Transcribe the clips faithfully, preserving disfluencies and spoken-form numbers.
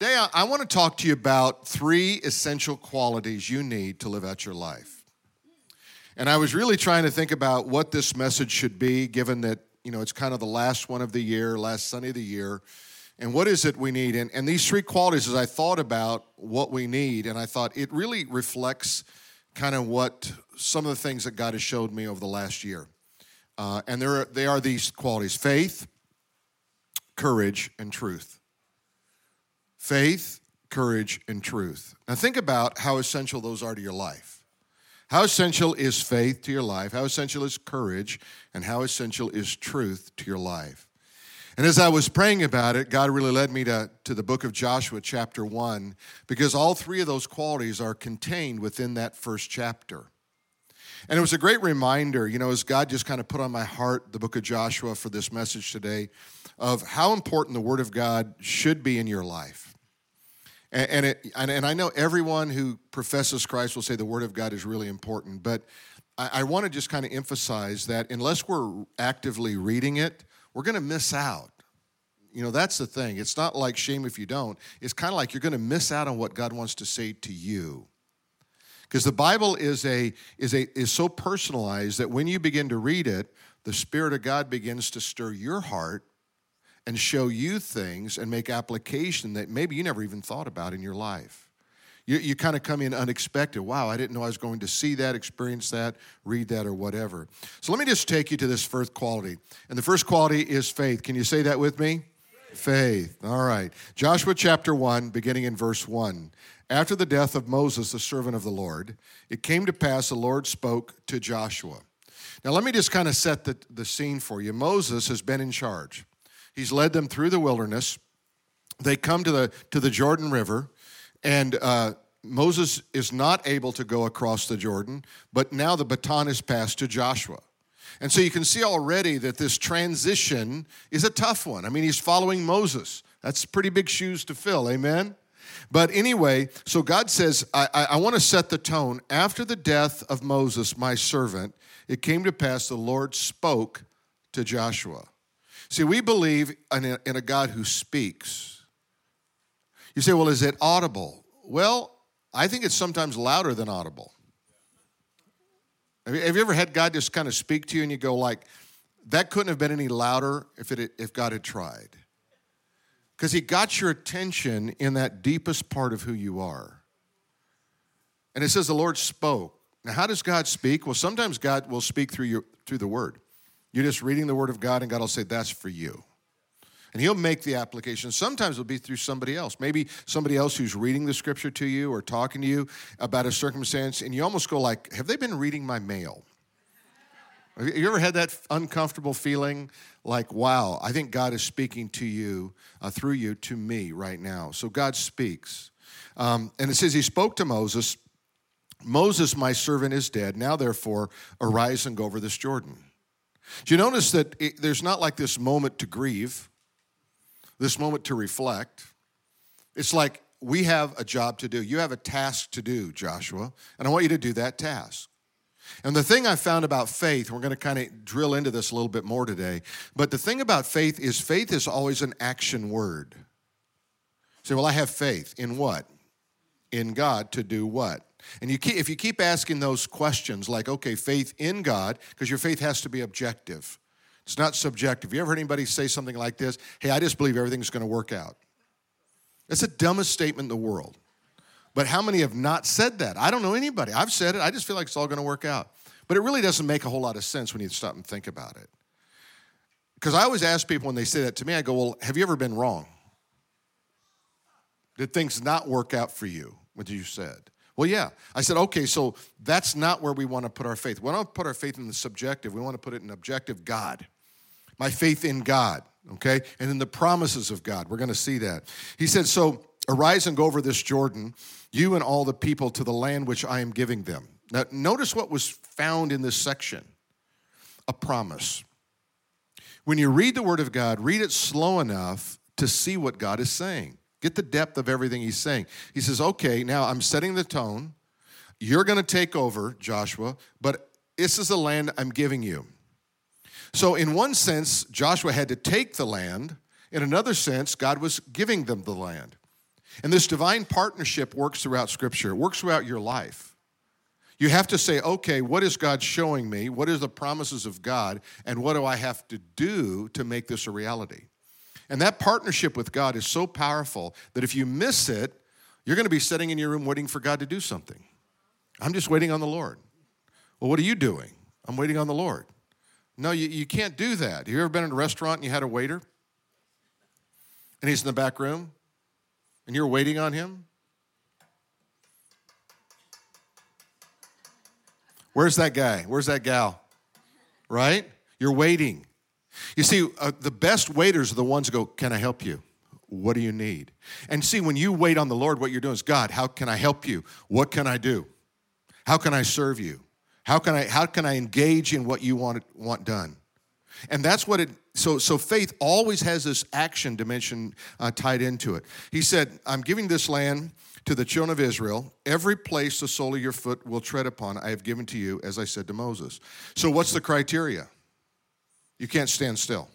Today, I want to talk to you about three essential qualities you need to live out your life. And I was really trying to think about what this message should be, given that, you know, it's kind of the last one of the year, last Sunday of the year, and what is it we need? And, and these three qualities, as I thought about what we need, and I thought it really reflects kind of what some of the things that God has showed me over the last year. Uh, and there are, they are these qualities: faith, courage, and truth. Faith, courage, and truth. Now think about how essential those are to your life. How essential is faith to your life? How essential is courage? And how essential is truth to your life? And as I was praying about it, God really led me to, to the book of Joshua, chapter one, because all three of those qualities are contained within that first chapter. And it was a great reminder, you know, as God just kind of put on my heart the book of Joshua for this message today, of how important the Word of God should be in your life. And it, and I know everyone who professes Christ will say the Word of God is really important, but I want to just kind of emphasize that unless we're actively reading it, we're going to miss out. You know, that's the thing. It's not like shame if you don't. It's kind of like you're going to miss out on what God wants to say to you. Because the Bible is a is a is so personalized that when you begin to read it, the Spirit of God begins to stir your heart and show you things and make application that maybe you never even thought about in your life. You, you kind of come in unexpected. Wow, I didn't know I was going to see that, experience that, read that, or whatever. So let me just take you to this first quality. And the first quality is faith. Can you say that with me? Faith. Faith. All right. Joshua chapter one, beginning in verse one. After the death of Moses, the servant of the Lord, it came to pass the Lord spoke to Joshua. Now let me just kind of set the, the scene for you. Moses has been in charge. He's led them through the wilderness. They come to the to the Jordan River, and uh, Moses is not able to go across the Jordan, but now the baton is passed to Joshua. And so you can see already that this transition is a tough one. I mean, he's following Moses. That's pretty big shoes to fill, amen? But anyway, so God says, I, I, I want to set the tone. After the death of Moses, my servant, it came to pass the Lord spoke to Joshua. See, we believe in a, in a God who speaks. You say, well, is it audible? Well, I think it's sometimes louder than audible. Have you, have you ever had God just kind of speak to you and you go like, that couldn't have been any louder if it if God had tried? Because he got your attention in that deepest part of who you are. And it says the Lord spoke. Now, how does God speak? Well, sometimes God will speak through your through the word. You're just reading the Word of God, and God will say, that's for you. And he'll make the application. Sometimes it'll be through somebody else. Maybe somebody else who's reading the Scripture to you or talking to you about a circumstance, and you almost go like, have they been reading my mail? Have you ever had that uncomfortable feeling like, wow, I think God is speaking to you, uh, through you, to me right now. So God speaks. Um, and it says he spoke to Moses. Moses, my servant, is dead. Now, therefore, arise and go over this Jordan. Do you notice that it, there's not like this moment to grieve, this moment to reflect? It's like we have a job to do. You have a task to do, Joshua, and I want you to do that task. And the thing I found about faith, we're going to kind of drill into this a little bit more today, but the thing about faith is faith is always an action word. You say, well, I have faith in what? In God to do what? And you keep, if you keep asking those questions like, okay, faith in God, because your faith has to be objective. It's not subjective. You ever heard anybody say something like this? Hey, I just believe everything's going to work out. That's the dumbest statement in the world. But how many have not said that? I don't know anybody. I've said it. I just feel like it's all going to work out. But it really doesn't make a whole lot of sense when you stop and think about it. Because I always ask people when they say that to me, I go, well, have you ever been wrong? Did things not work out for you, what you said? Well, yeah. I said, okay, so that's not where we want to put our faith. We don't put our faith in the subjective. We want to put it in objective God. My faith in God, okay? And in the promises of God. We're going to see that. He said, so arise and go over this Jordan, you and all the people, to the land which I am giving them. Now, notice what was found in this section. A promise. When you read the Word of God, read it slow enough to see what God is saying. Get the depth of everything he's saying. He says, okay, now I'm setting the tone. You're going to take over, Joshua, but this is the land I'm giving you. So in one sense, Joshua had to take the land. In another sense, God was giving them the land. And this divine partnership works throughout Scripture. It works throughout your life. You have to say, okay, what is God showing me? What are the promises of God? And what do I have to do to make this a reality? And that partnership with God is so powerful that if you miss it, you're going to be sitting in your room waiting for God to do something. I'm just waiting on the Lord. Well, what are you doing? I'm waiting on the Lord. No, you, you can't do that. Have you ever been in a restaurant and you had a waiter? And he's in the back room? And you're waiting on him? Where's that guy? Where's that gal? Right? You're waiting. You see, uh, the best waiters are the ones who go, can I help you? What do you need? And see, when you wait on the Lord, what you're doing is, God, how can I help you? What can I do? How can I serve you? How can I, how can I engage in what you want, want done? And that's what it, so so faith always has this action dimension uh, tied into it. He said, I'm giving this land to the children of Israel. Every place the sole of your foot will tread upon, I have given to you, as I said to Moses. So what's the criteria? You can't stand still.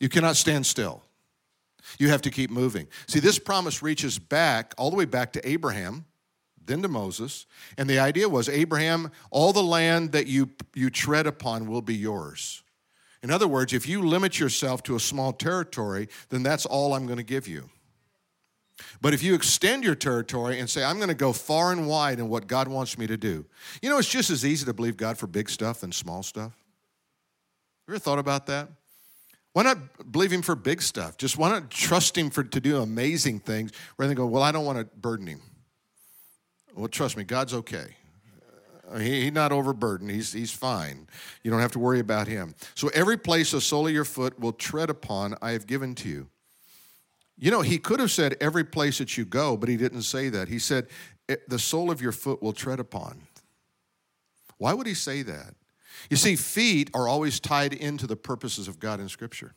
You cannot stand still. You have to keep moving. See, this promise reaches back, all the way back to Abraham, then to Moses, and the idea was, Abraham, all the land that you, you tread upon will be yours. In other words, if you limit yourself to a small territory, then that's all I'm going to give you. But if you extend your territory and say, I'm going to go far and wide in what God wants me to do, you know, it's just as easy to believe God for big stuff than small stuff. Ever thought about that? Why not believe him for big stuff? Just why not trust him for to do amazing things rather than go, well, I don't want to burden him. Well, trust me, God's okay. Uh, he, he's not overburdened. He's, he's fine. You don't have to worry about him. So every place the sole of your foot will tread upon, I have given to you. You know, he could have said every place that you go, but he didn't say that. He said the sole of your foot will tread upon. Why would he say that? You see, feet are always tied into the purposes of God in Scripture.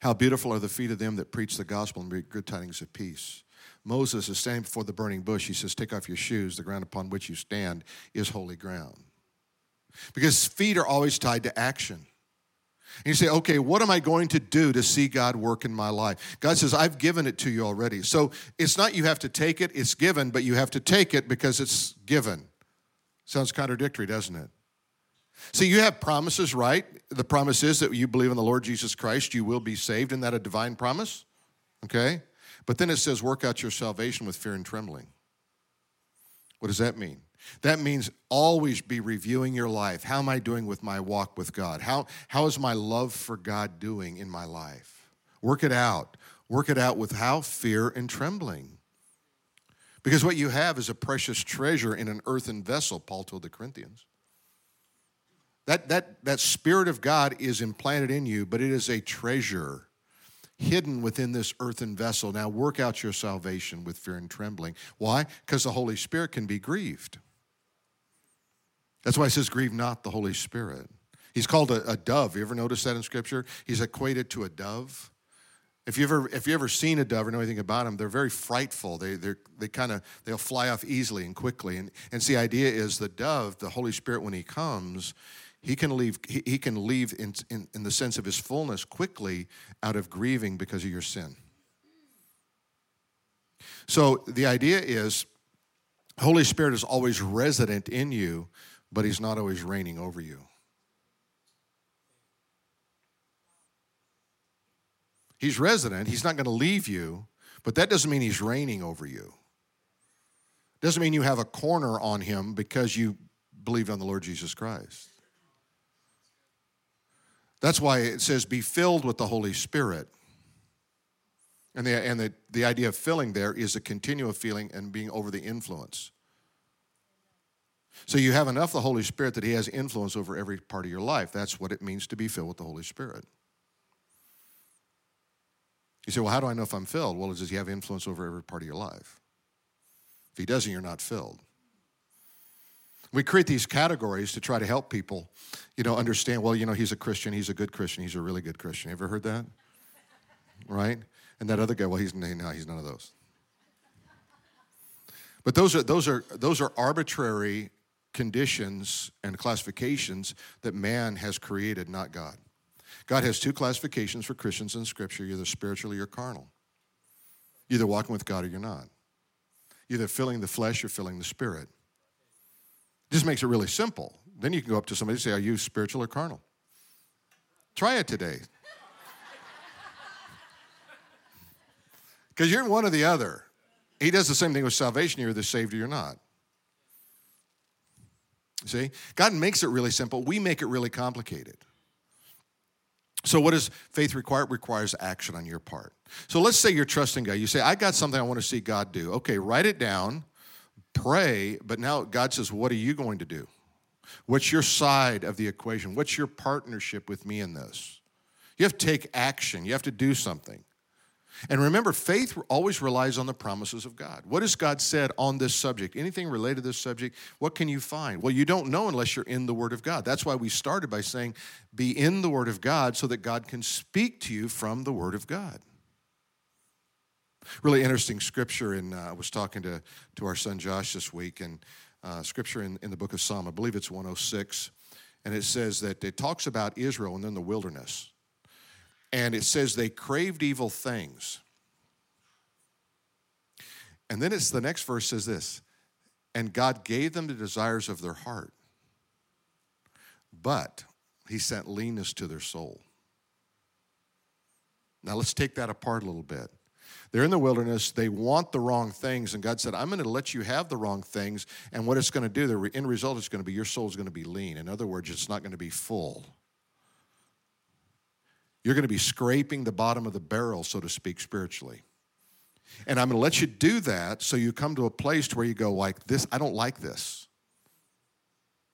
How beautiful are the feet of them that preach the gospel and bring good tidings of peace. Moses is standing before the burning bush. He says, take off your shoes. The ground upon which you stand is holy ground. Because feet are always tied to action. And you say, okay, what am I going to do to see God work in my life? God says, I've given it to you already. So it's not you have to take it, it's given, but you have to take it because it's given. Sounds contradictory, doesn't it? See, you have promises, right? The promise is that you believe in the Lord Jesus Christ, you will be saved. Isn't that a divine promise? Okay? But then it says, work out your salvation with fear and trembling. What does that mean? That means always be reviewing your life. How am I doing with my walk with God? How, how is my love for God doing in my life? Work it out. Work it out with how? Fear and trembling. Because what you have is a precious treasure in an earthen vessel, Paul told the Corinthians. That, that, that Spirit of God is implanted in you, but it is a treasure hidden within this earthen vessel. Now work out your salvation with fear and trembling. Why? Because the Holy Spirit can be grieved. That's why it says, grieve not the Holy Spirit. He's called a, a dove. You ever notice that in Scripture? He's equated to a dove. If you've ever, if you ever seen a dove or know anything about them, they're very frightful. They they they kind of, they'll fly off easily and quickly. And, and see, the idea is the dove, the Holy Spirit, when he comes, He can leave, he, he can leave in, in, in the sense of his fullness quickly out of grieving because of your sin. So the idea is, Holy Spirit is always resident in you, but he's not always reigning over you. He's resident. He's not going to leave you, but that doesn't mean he's reigning over you. Doesn't mean you have a corner on him because you believed on the Lord Jesus Christ. That's why it says, be filled with the Holy Spirit. And the, and the, the idea of filling there is a continual feeling and being over the influence. So you have enough of the Holy Spirit that he has influence over every part of your life. That's what it means to be filled with the Holy Spirit. You say, well, how do I know if I'm filled? Well, does he have influence over every part of your life? If he doesn't, you're not filled. We create these categories to try to help people, you know, understand, well, you know, he's a Christian, he's a good Christian, he's a really good Christian. You ever heard that? Right? And that other guy, well, he's, no, he's none of those. But those are, those are, those are arbitrary conditions and classifications that man has created, not God. God has two classifications for Christians in Scripture. You're either spiritually or carnal. You're either walking with God or you're not. You're either filling the flesh or filling the spirit. It just makes it really simple. Then you can go up to somebody and say, are you spiritual or carnal? Try it today. Because you're one or the other. He does the same thing with salvation. You're either saved or you're not. See? God makes it really simple. We make it really complicated. So what does faith require? It requires action on your part. So let's say you're trusting God. You say, I got something I want to see God do. Okay, write it down, pray, but now God says, what are you going to do? What's your side of the equation? What's your partnership with me in this? You have to take action. You have to do something. And remember, faith always relies on the promises of God. What has God said on this subject? Anything related to this subject, what can you find? Well, you don't know unless you're in the Word of God. That's why we started by saying, be in the Word of God so that God can speak to you from the Word of God. Really interesting scripture, and uh, I was talking to, to our son Josh this week, and uh, scripture in, in the book of Psalm, I believe it's one oh six, and it says that it talks about Israel and then the wilderness. And it says they craved evil things. And then it's the next verse says this, and God gave them the desires of their heart, but he sent leanness to their soul. Now let's take that apart a little bit. They're in the wilderness, they want the wrong things, and God said, I'm going to let you have the wrong things, and what it's going to do, the end result is going to be your soul is going to be lean. In other words, it's not going to be full. You're going to be scraping the bottom of the barrel, so to speak, spiritually. And I'm going to let you do that so you come to a place to where you go like this. I don't like this.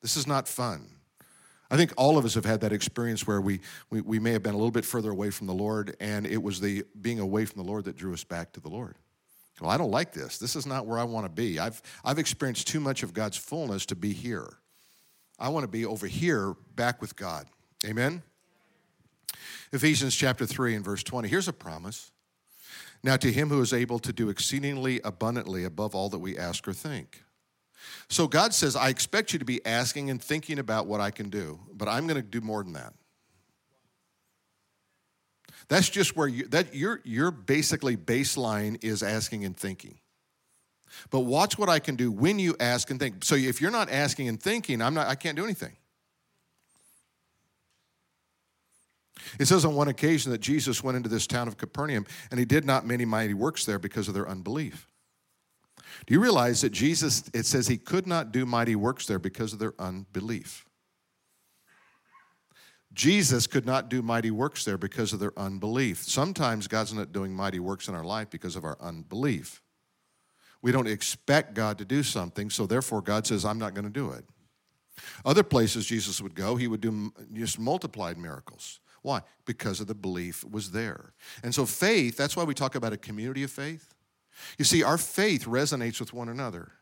This is not fun. I think all of us have had that experience where we, we, we may have been a little bit further away from the Lord, and it was the being away from the Lord that drew us back to the Lord. Well, I don't like this. This is not where I want to be. I've, I've experienced too much of God's fullness to be here. I want to be over here back with God. Amen? Ephesians chapter three and verse twenty, here's a promise. Now to him who is able to do exceedingly abundantly above all that we ask or think. So God says, I expect you to be asking and thinking about what I can do, but I'm going to do more than that. That's just where you, that your, your basically baseline is asking and thinking. But watch what I can do when you ask and think. So if you're not asking and thinking, I'm not, I can't do anything. It says on one occasion that Jesus went into this town of Capernaum, and he did not many mighty works there because of their unbelief. Do you realize that Jesus, it says he could not do mighty works there because of their unbelief? Jesus could not do mighty works there because of their unbelief. Sometimes God's not doing mighty works in our life because of our unbelief. We don't expect God to do something, so therefore God says, I'm not going to do it. Other places Jesus would go, he would do just multiplied miracles. Why? Because of the belief was there. And so faith, that's why we talk about a community of faith. You see, our faith resonates with one another.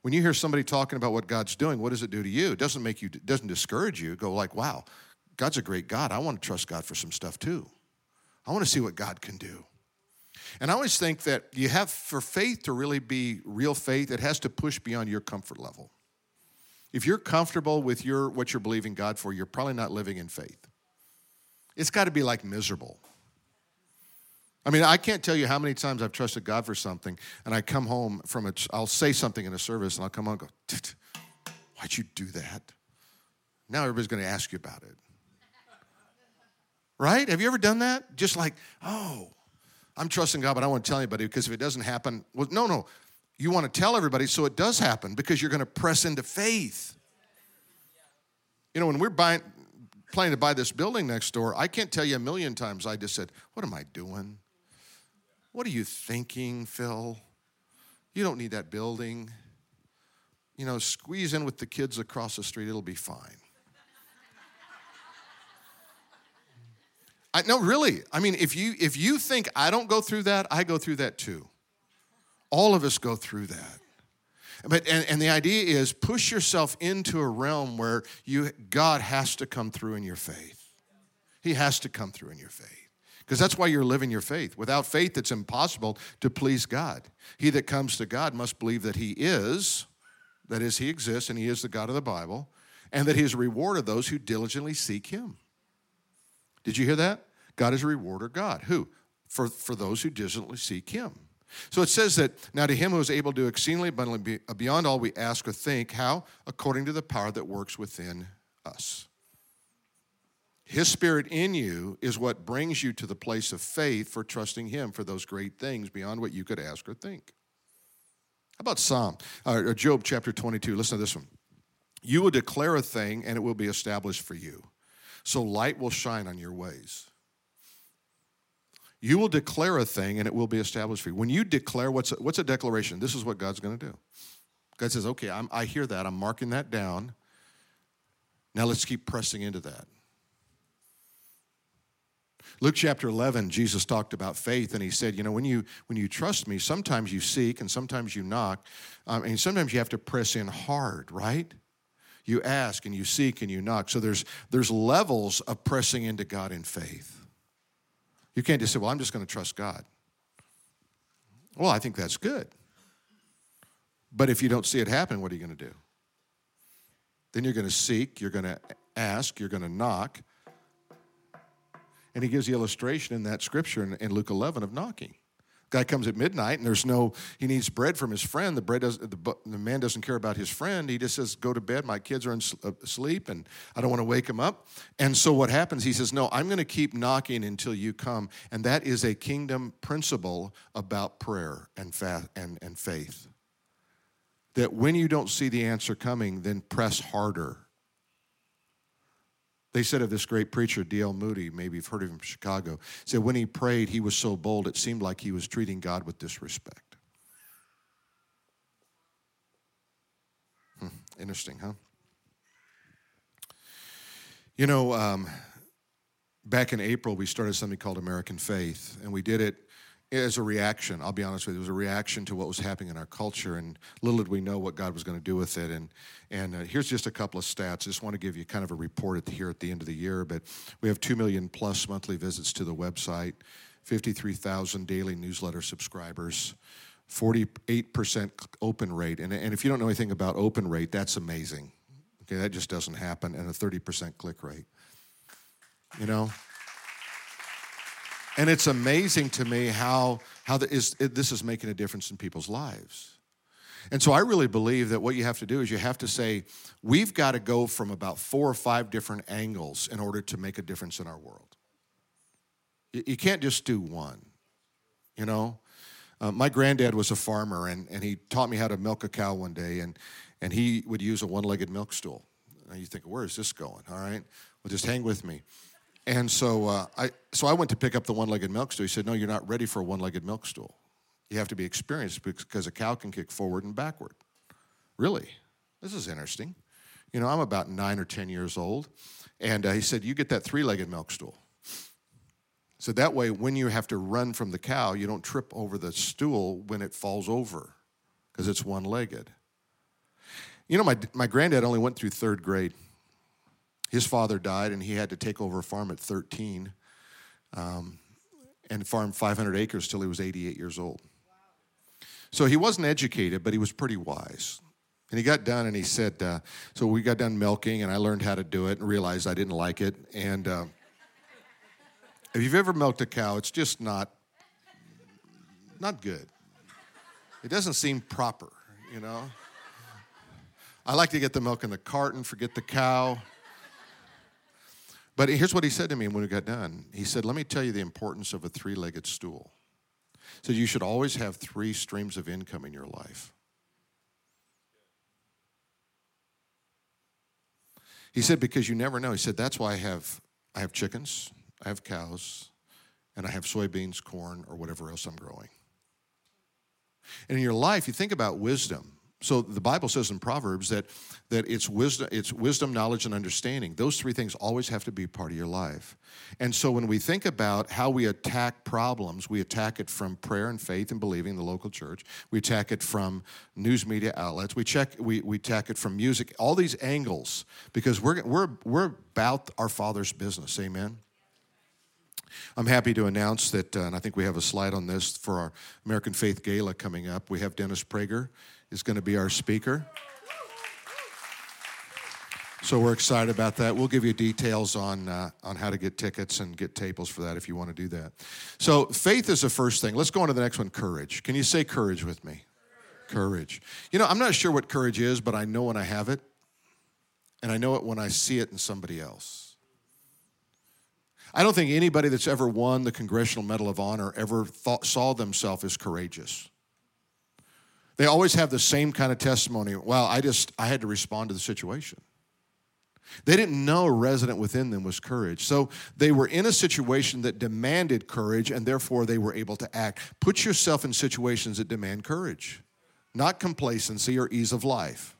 When you hear somebody talking about what God's doing, what does it do to you? It doesn't make you, it doesn't discourage you. Go like, wow, God's a great God. I want to trust God for some stuff too. I want to see what God can do. And I always think that you have, for faith to really be real faith, it has to push beyond your comfort level. If you're comfortable with your what you're believing God for, you're probably not living in faith. It's got to be like miserable. I mean, I can't tell you how many times I've trusted God for something, and I come home from it, I'll say something in a service, and I'll come home and go, why'd you do that? Now everybody's going to ask you about it. Right? Have you ever done that? Just like, oh, I'm trusting God, but I won't tell anybody because if it doesn't happen, well, no, no. You want to tell everybody so it does happen because you're going to press into faith. You know, when we're buying... planning to buy this building next door, I can't tell you a million times I just said, what am I doing? What are you thinking, Phil? You don't need that building. You know, squeeze in with the kids across the street, it'll be fine. I, no, really. I mean, if you if you think I don't go through that, I go through that too. All of us go through that. But and, and the idea is push yourself into a realm where you God has to come through in your faith. He has to come through in your faith. Because that's why you're living your faith. Without faith, it's impossible to please God. He that comes to God must believe that he is, that is, he exists, and he is the God of the Bible, and that he is a reward of those who diligently seek him. Did you hear that? God is a rewarder God. Who? For, for those who diligently seek him. So it says that, now to him who is able to do exceedingly abundantly beyond all we ask or think, how? According to the power that works within us. His spirit in you is what brings you to the place of faith for trusting him for those great things beyond what you could ask or think. How about Psalm, or Job chapter twenty-two? Listen to this one. You will declare a thing and it will be established for you. So light will shine on your ways. You will declare a thing, and it will be established for you. When you declare, what's a, what's a declaration? This is what God's going to do. God says, okay, I'm, I hear that. I'm marking that down. Now let's keep pressing into that. Luke chapter eleven, Jesus talked about faith, and he said, you know, when you when you trust me, sometimes you seek, and sometimes you knock, um, and sometimes you have to press in hard, right? You ask, and you seek, and you knock. So there's there's levels of pressing into God in faith. You can't just say, well, I'm just going to trust God. Well, I think that's good. But if you don't see it happen, what are you going to do? Then you're going to seek, you're going to ask, you're going to knock. And he gives the illustration in that scripture in, in Luke eleven of knocking. Guy comes at midnight and there's no, he needs bread from his friend. The bread doesn't, the, the man doesn't care about his friend. He just says, go to bed. My kids are in sleep and I don't want to wake them up. And so what happens, he says, no, I'm going to keep knocking until you come. And that is a kingdom principle about prayer and fast and, and faith. That when you don't see the answer coming, then press harder. They said of this great preacher, D L Moody, maybe you've heard of him from Chicago, said when he prayed, he was so bold, it seemed like he was treating God with disrespect. Hmm, interesting, huh? You know, um, back in April, we started something called American Faith, and we did it as a reaction. I'll be honest with you, it was a reaction to what was happening in our culture, and little did we know what God was going to do with it. And and uh, here's just a couple of stats. I just want to give you kind of a report at the, here at the end of the year, but we have two million plus monthly visits to the website, fifty-three thousand daily newsletter subscribers, forty-eight percent open rate. And, and if you don't know anything about open rate, that's amazing. Okay, that just doesn't happen, and a thirty percent click rate. You know? And it's amazing to me how how the, is, it, this is making a difference in people's lives. And so I really believe that what you have to do is you have to say, we've got to go from about four or five different angles in order to make a difference in our world. You, you can't just do one, you know. Uh, my granddad was a farmer, and, and he taught me how to milk a cow one day, and, and he would use a one-legged milk stool. Now you think, where is this going, all right? Well, just hang with me. And so uh, I so I went to pick up the one-legged milk stool. He said, no, you're not ready for a one-legged milk stool. You have to be experienced because a cow can kick forward and backward. Really? This is interesting. You know, I'm about nine or ten years old. And uh, he said, you get that three-legged milk stool. So that way, when you have to run from the cow, you don't trip over the stool when it falls over because it's one-legged. You know, my my granddad only went through third grade. His father died, and he had to take over a farm at thirteen um, and farm five hundred acres till he was eighty-eight years old. Wow. So he wasn't educated, but he was pretty wise. And he got done, and he said, uh, so we got done milking, and I learned how to do it and realized I didn't like it. And uh, if you've ever milked a cow, it's just not, not good. It doesn't seem proper, you know. I like to get the milk in the carton, forget the cow. But here's what he said to me when we got done. He said, let me tell you the importance of a three-legged stool. He said, you should always have three streams of income in your life. He said, because you never know. He said, that's why I have I have chickens, I have cows, and I have soybeans, corn, or whatever else I'm growing. And in your life, you think about wisdom. So the Bible says in Proverbs that, that it's wisdom, it's wisdom, knowledge, and understanding. Those three things always have to be part of your life. And so when we think about how we attack problems, we attack it from prayer and faith and believing in the local church. We attack it from news media outlets. We check. We, we attack it from music. All these angles, because we're we're we're about our Father's business. Amen. I'm happy to announce that, uh, and I think we have a slide on this for our American Faith Gala coming up. We have Dennis Prager is going to be our speaker. So we're excited about that. We'll give you details on uh, on how to get tickets and get tables for that if you want to do that. So faith is the first thing. Let's go on to the next one, courage. Can you say courage with me? Courage. You know, I'm not sure what courage is, but I know when I have it, and I know it when I see it in somebody else. I don't think anybody that's ever won the Congressional Medal of Honor ever thought, saw themselves as courageous. They always have the same kind of testimony. Well, I just, I had to respond to the situation. They didn't know resident within them was courage. So they were in a situation that demanded courage, and therefore they were able to act. Put yourself in situations that demand courage, not complacency or ease of life.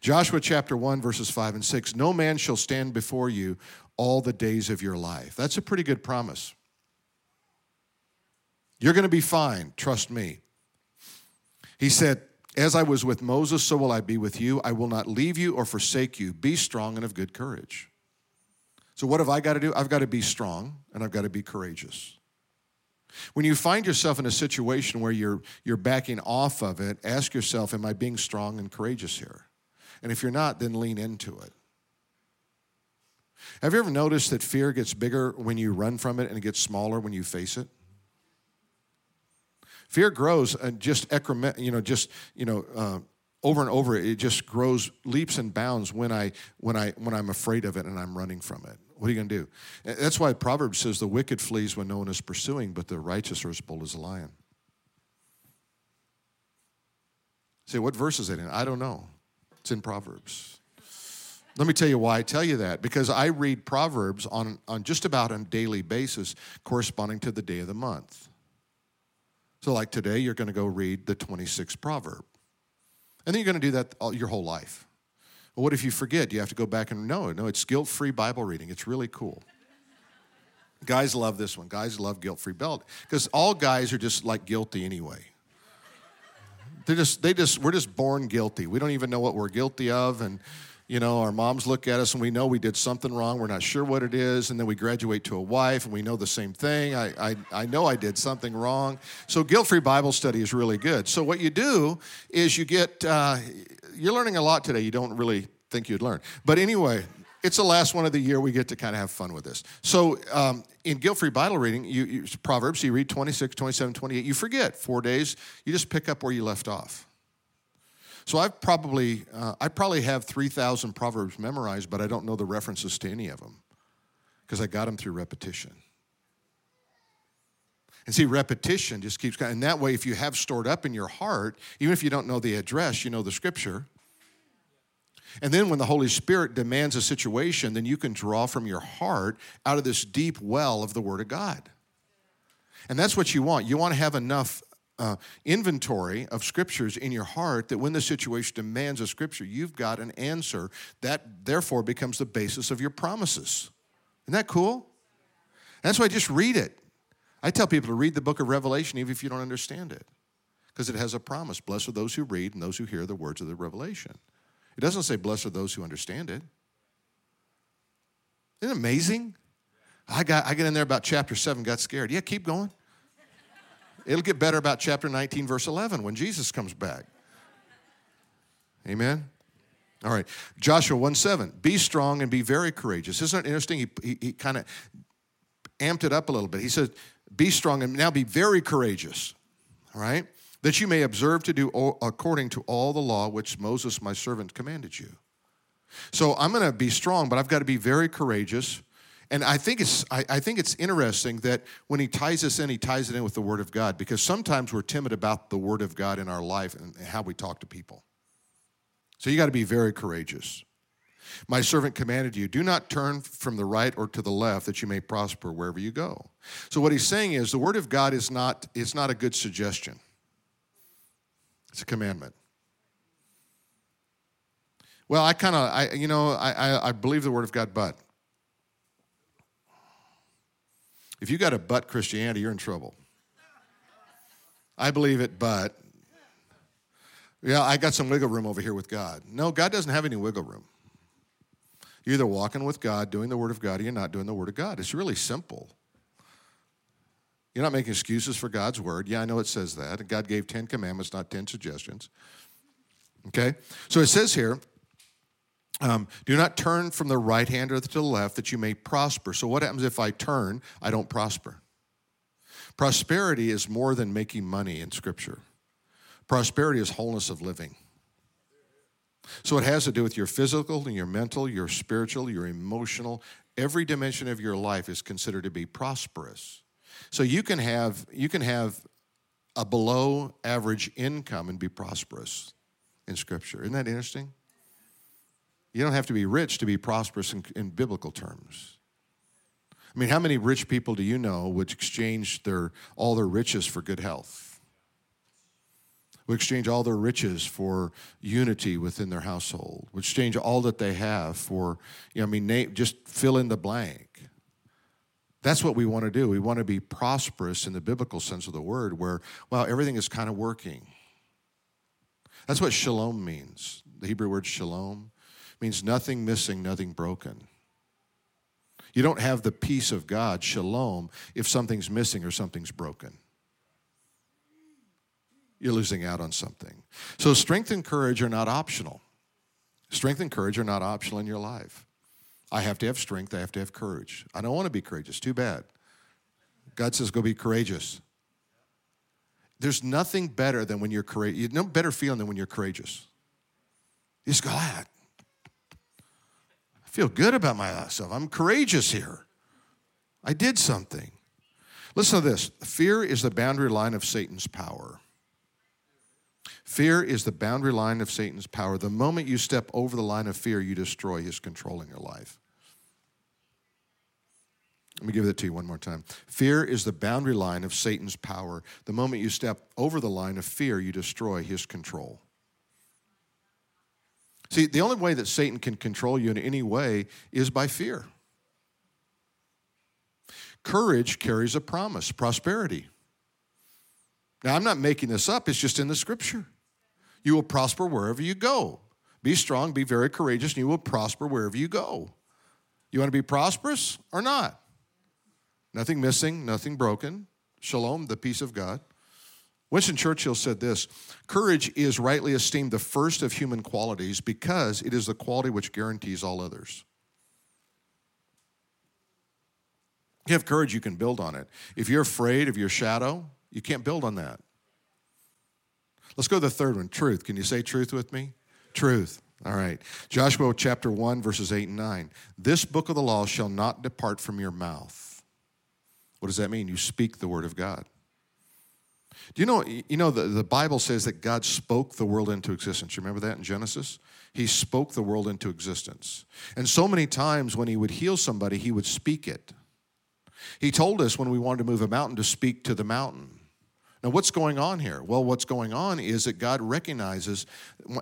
Joshua chapter one, verses five and six, no man shall stand before you all the days of your life. That's a pretty good promise. You're going to be fine, trust me. He said, as I was with Moses, so will I be with you. I will not leave you or forsake you. Be strong and of good courage. So what have I got to do? I've got to be strong and I've got to be courageous. When you find yourself in a situation where you're you're backing off of it, ask yourself, am I being strong and courageous here? And if you're not, then lean into it. Have you ever noticed that fear gets bigger when you run from it and it gets smaller when you face it? Fear grows and just you know just you know uh, over and over. It just grows leaps and bounds when I when I when I'm afraid of it and I'm running from it. What are you going to do? That's why Proverbs says the wicked flees when no one is pursuing, but the righteous are as bold as a lion. Say, what verse is it in? I don't know. It's in Proverbs. Let me tell you why I tell you that, because I read Proverbs on on just about a daily basis, corresponding to the day of the month. So like today, you're going to go read the twenty-sixth proverb. And then you're going to do that all, your whole life. Well, what if you forget? You have to go back and, no, no, it's guilt-free Bible reading. It's really cool. Guys love this one. Guys love guilt-free belt because all guys are just like guilty anyway. They're just, they just, we're just born guilty. We don't even know what we're guilty of. And, you know, our moms look at us and we know we did something wrong. We're not sure what it is. And then we graduate to a wife and we know the same thing. I, I, I know I did something wrong. So guilt-free Bible study is really good. So what you do is you get, uh, you're learning a lot today you don't really think you'd learn. But anyway, it's the last one of the year. We get to kind of have fun with this. So um, in guilt-free Bible reading, you, you Proverbs, you read twenty-six, twenty-seven, twenty-eight. You forget four days. You just pick up where you left off. So I've probably, uh, I probably have three thousand Proverbs memorized, but I don't know the references to any of them because I got them through repetition. And see, repetition just keeps going. And that way, if you have stored up in your heart, even if you don't know the address, you know the scripture. And then when the Holy Spirit demands a situation, then you can draw from your heart out of this deep well of the Word of God. And that's what you want. You want to have enough Uh, inventory of scriptures in your heart that when the situation demands a scripture, you've got an answer that therefore becomes the basis of your promises. Isn't that cool? That's why I just read it. I tell people to read the book of Revelation even if you don't understand it because it has a promise. Blessed are those who read and those who hear the words of the revelation. It doesn't say blessed are those who understand it. Isn't it amazing? I got I get in there about chapter seven, got scared. Yeah, keep going. It'll get better about chapter nineteen, verse eleven, when Jesus comes back. Amen? All right. Joshua one seven, be strong and be very courageous. Isn't it interesting? He, he, he kind of amped it up a little bit. He said, be strong and now be very courageous, all right, that you may observe to do according to all the law which Moses, my servant, commanded you. So I'm going to be strong, but I've got to be very courageous. And I think it's I, I think it's interesting that when he ties this in, he ties it in with the Word of God because sometimes we're timid about the Word of God in our life and how we talk to people. So you got to be very courageous. My servant commanded you, do not turn from the right or to the left that you may prosper wherever you go. So what he's saying is the Word of God is not it's not a good suggestion. It's a commandment. Well, I kind of, I you know, I, I, I believe the Word of God, but if you got a but Christianity, you're in trouble. I believe it, but, yeah, I got some wiggle room over here with God. No, God doesn't have any wiggle room. You're either walking with God, doing the Word of God, or you're not doing the Word of God. It's really simple. You're not making excuses for God's Word. Yeah, I know it says that. And God gave ten commandments, not ten suggestions. Okay? So it says here, Um, do not turn from the right hand or to the left that you may prosper. So what happens if I turn? I don't prosper. Prosperity is more than making money in Scripture. Prosperity is wholeness of living. So it has to do with your physical and your mental, your spiritual, your emotional. Every dimension of your life is considered to be prosperous. So you can have you can have a below average income and be prosperous in Scripture. Isn't that interesting? You don't have to be rich to be prosperous in, in biblical terms. I mean, how many rich people do you know would exchange their all their riches for good health? Would exchange all their riches for unity within their household? Would exchange all that they have for, you know, I mean, name, just fill in the blank. That's what we want to do. We want to be prosperous in the biblical sense of the word, where, well, everything is kind of working. That's what shalom means. The Hebrew word shalom means nothing missing, nothing broken. You don't have the peace of God, shalom, if something's missing or something's broken. You're losing out on something. So strength and courage are not optional. Strength and courage are not optional in your life. I have to have strength. I have to have courage. I don't want to be courageous. Too bad. God says, go be courageous. There's nothing better than when you're courageous. No better feeling than when you're courageous. You just go, ah, I feel good about myself. I'm courageous here. I did something. Listen to this. Fear is the boundary line of Satan's power. Fear is the boundary line of Satan's power. The moment you step over the line of fear, you destroy his control in your life. Let me give it to you one more time. Fear is the boundary line of Satan's power. The moment you step over the line of fear, you destroy his control. See, the only way that Satan can control you in any way is by fear. Courage carries a promise, prosperity. Now, I'm not making this up. It's just in the Scripture. You will prosper wherever you go. Be strong, be very courageous, and you will prosper wherever you go. You want to be prosperous or not? Nothing missing, nothing broken. Shalom, the peace of God. Winston Churchill said this, courage is rightly esteemed the first of human qualities because it is the quality which guarantees all others. If you have courage, you can build on it. If you're afraid of your shadow, you can't build on that. Let's go to the third one, truth. Can you say truth with me? Truth. All right. Joshua chapter one, verses eight and nine. This book of the law shall not depart from your mouth. What does that mean? You speak the word of God. Do you know, you know the, the Bible says that God spoke the world into existence. You remember that in Genesis? He spoke the world into existence. And so many times when he would heal somebody, he would speak it. He told us when we wanted to move a mountain to speak to the mountain. Now, what's going on here? Well, what's going on is that God recognizes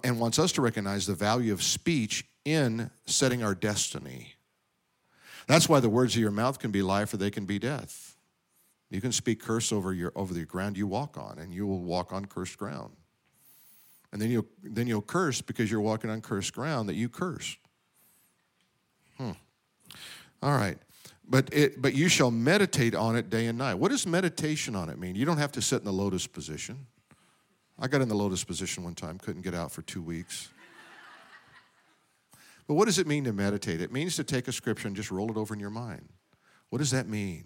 and wants us to recognize the value of speech in setting our destiny. That's why the words of your mouth can be life or they can be death. You can speak curse over your over the ground you walk on, and you will walk on cursed ground. And then you'll, then you'll curse because you're walking on cursed ground that you cursed. Hmm. All right. But it, but you shall meditate on it day and night. What does meditation on it mean? You don't have to sit in the lotus position. I got in the lotus position one time, couldn't get out for two weeks. But what does it mean to meditate? It means to take a scripture and just roll it over in your mind. What does that mean?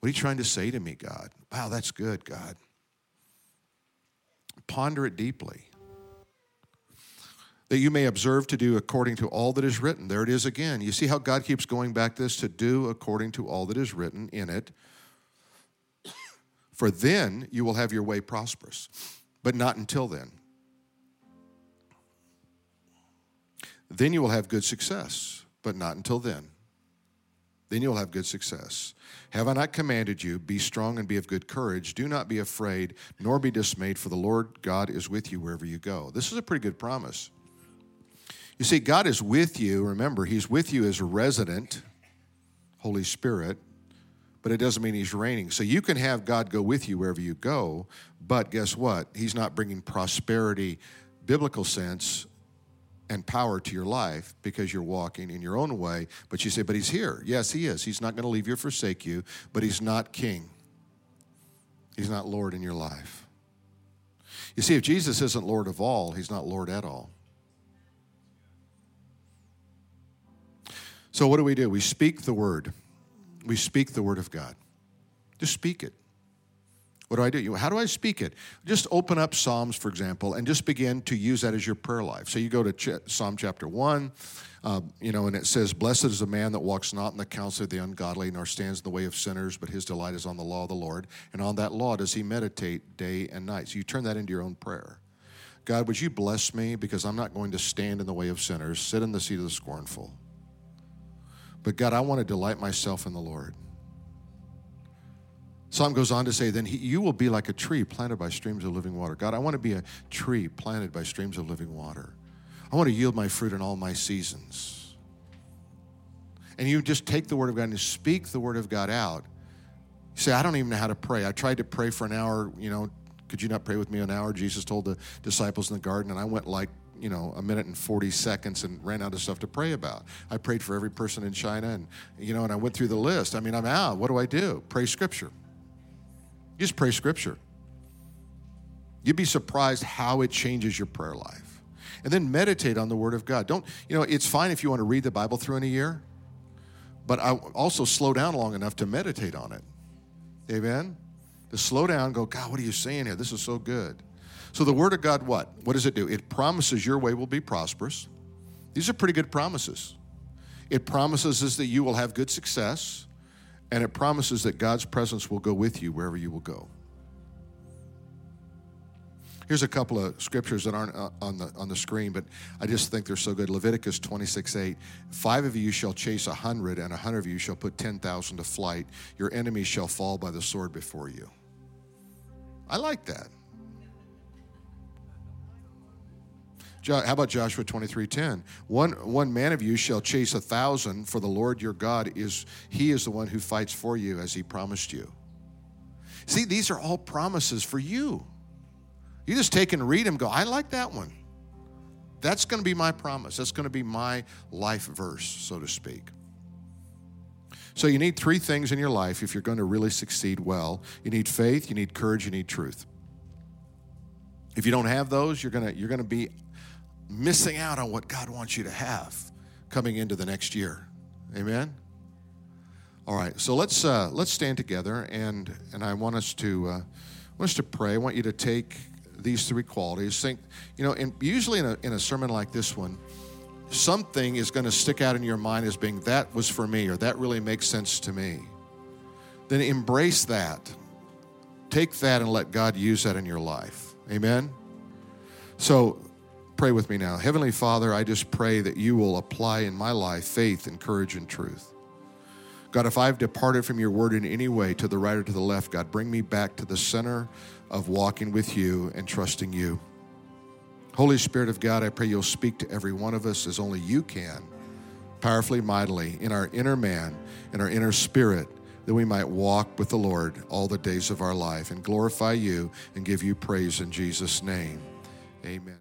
What are you trying to say to me, God? Wow, that's good, God. Ponder it deeply. That you may observe to do according to all that is written. There it is again. You see how God keeps going back to this, to do according to all that is written in it. For then you will have your way prosperous, but not until then. Then you will have good success, but not until then. Then you will have good success. Have I not commanded you, be strong and be of good courage. Do not be afraid, nor be dismayed, for the Lord God is with you wherever you go. This is a pretty good promise. You see, God is with you. Remember, he's with you as a resident, Holy Spirit, but it doesn't mean he's reigning. So you can have God go with you wherever you go, but guess what? He's not bringing prosperity, biblical sense, and power to your life because you're walking in your own way. But you say, but he's here. Yes, he is. He's not going to leave you or forsake you, but he's not king. He's not Lord in your life. You see, if Jesus isn't Lord of all, he's not Lord at all. So what do we do? We speak the word. We speak the word of God. Just speak it. What do I do? How do I speak it? Just open up Psalms, for example, and just begin to use that as your prayer life. So you go to ch- Psalm chapter one, uh, you know, and it says, "Blessed is the man that walks not in the counsel of the ungodly, nor stands in the way of sinners, but his delight is on the law of the Lord. And on that law does he meditate day and night." So you turn that into your own prayer. God, would you bless me because I'm not going to stand in the way of sinners, sit in the seat of the scornful. But God, I want to delight myself in the Lord. Psalm goes on to say, then he, you will be like a tree planted by streams of living water. God, I want to be a tree planted by streams of living water. I want to yield my fruit in all my seasons. And you just take the word of God and speak the word of God out. You say, I don't even know how to pray. I tried to pray for an hour, you know, could you not pray with me an hour? Jesus told the disciples in the garden, and I went like, you know, a minute and forty seconds and ran out of stuff to pray about. I prayed for every person in China, and, you know, and I went through the list. I mean, I'm out. What do I do? Pray Scripture. Just pray Scripture. You'd be surprised how it changes your prayer life. And then meditate on the Word of God. Don't, you know, it's fine if you want to read the Bible through in a year, but I also slow down long enough to meditate on it. Amen? To slow down and go, God, what are you saying here? This is so good. So the Word of God, what? What does it do? It promises your way will be prosperous. These are pretty good promises. It promises us that you will have good success, and it promises that God's presence will go with you wherever you will go. Here's a couple of scriptures that aren't on the on the screen, but I just think they're so good. Leviticus twenty-six eight, five of you shall chase a hundred, and a hundred of you shall put ten thousand to flight. Your enemies shall fall by the sword before you. I like that. How about Joshua twenty-three ten? One, one man of you shall chase a thousand, for the Lord your God is, he is the one who fights for you as he promised you. See, these are all promises for you. You just take and read them, go, I like that one. That's going to be my promise. That's going to be my life verse, so to speak. So you need three things in your life if you're going to really succeed well. You need faith, you need courage, you need truth. If you don't have those, you're going to, you're going to be missing out on what God wants you to have coming into the next year. Amen? All right, so let's uh, let's stand together, and and I want us to uh, I want us to pray. I want you to take these three qualities. Think, you know, and usually in a in a sermon like this one, something is going to stick out in your mind as being that was for me, or that really makes sense to me. Then embrace that. Take that and let God use that in your life. Amen? So pray with me now. Heavenly Father, I just pray that you will apply in my life faith and courage and truth. God, if I've departed from your word in any way, to the right or to the left, God, bring me back to the center of walking with you and trusting you. Holy Spirit of God, I pray you'll speak to every one of us as only you can, powerfully, mightily, in our inner man, in our inner spirit, that we might walk with the Lord all the days of our life and glorify you and give you praise in Jesus' name. Amen.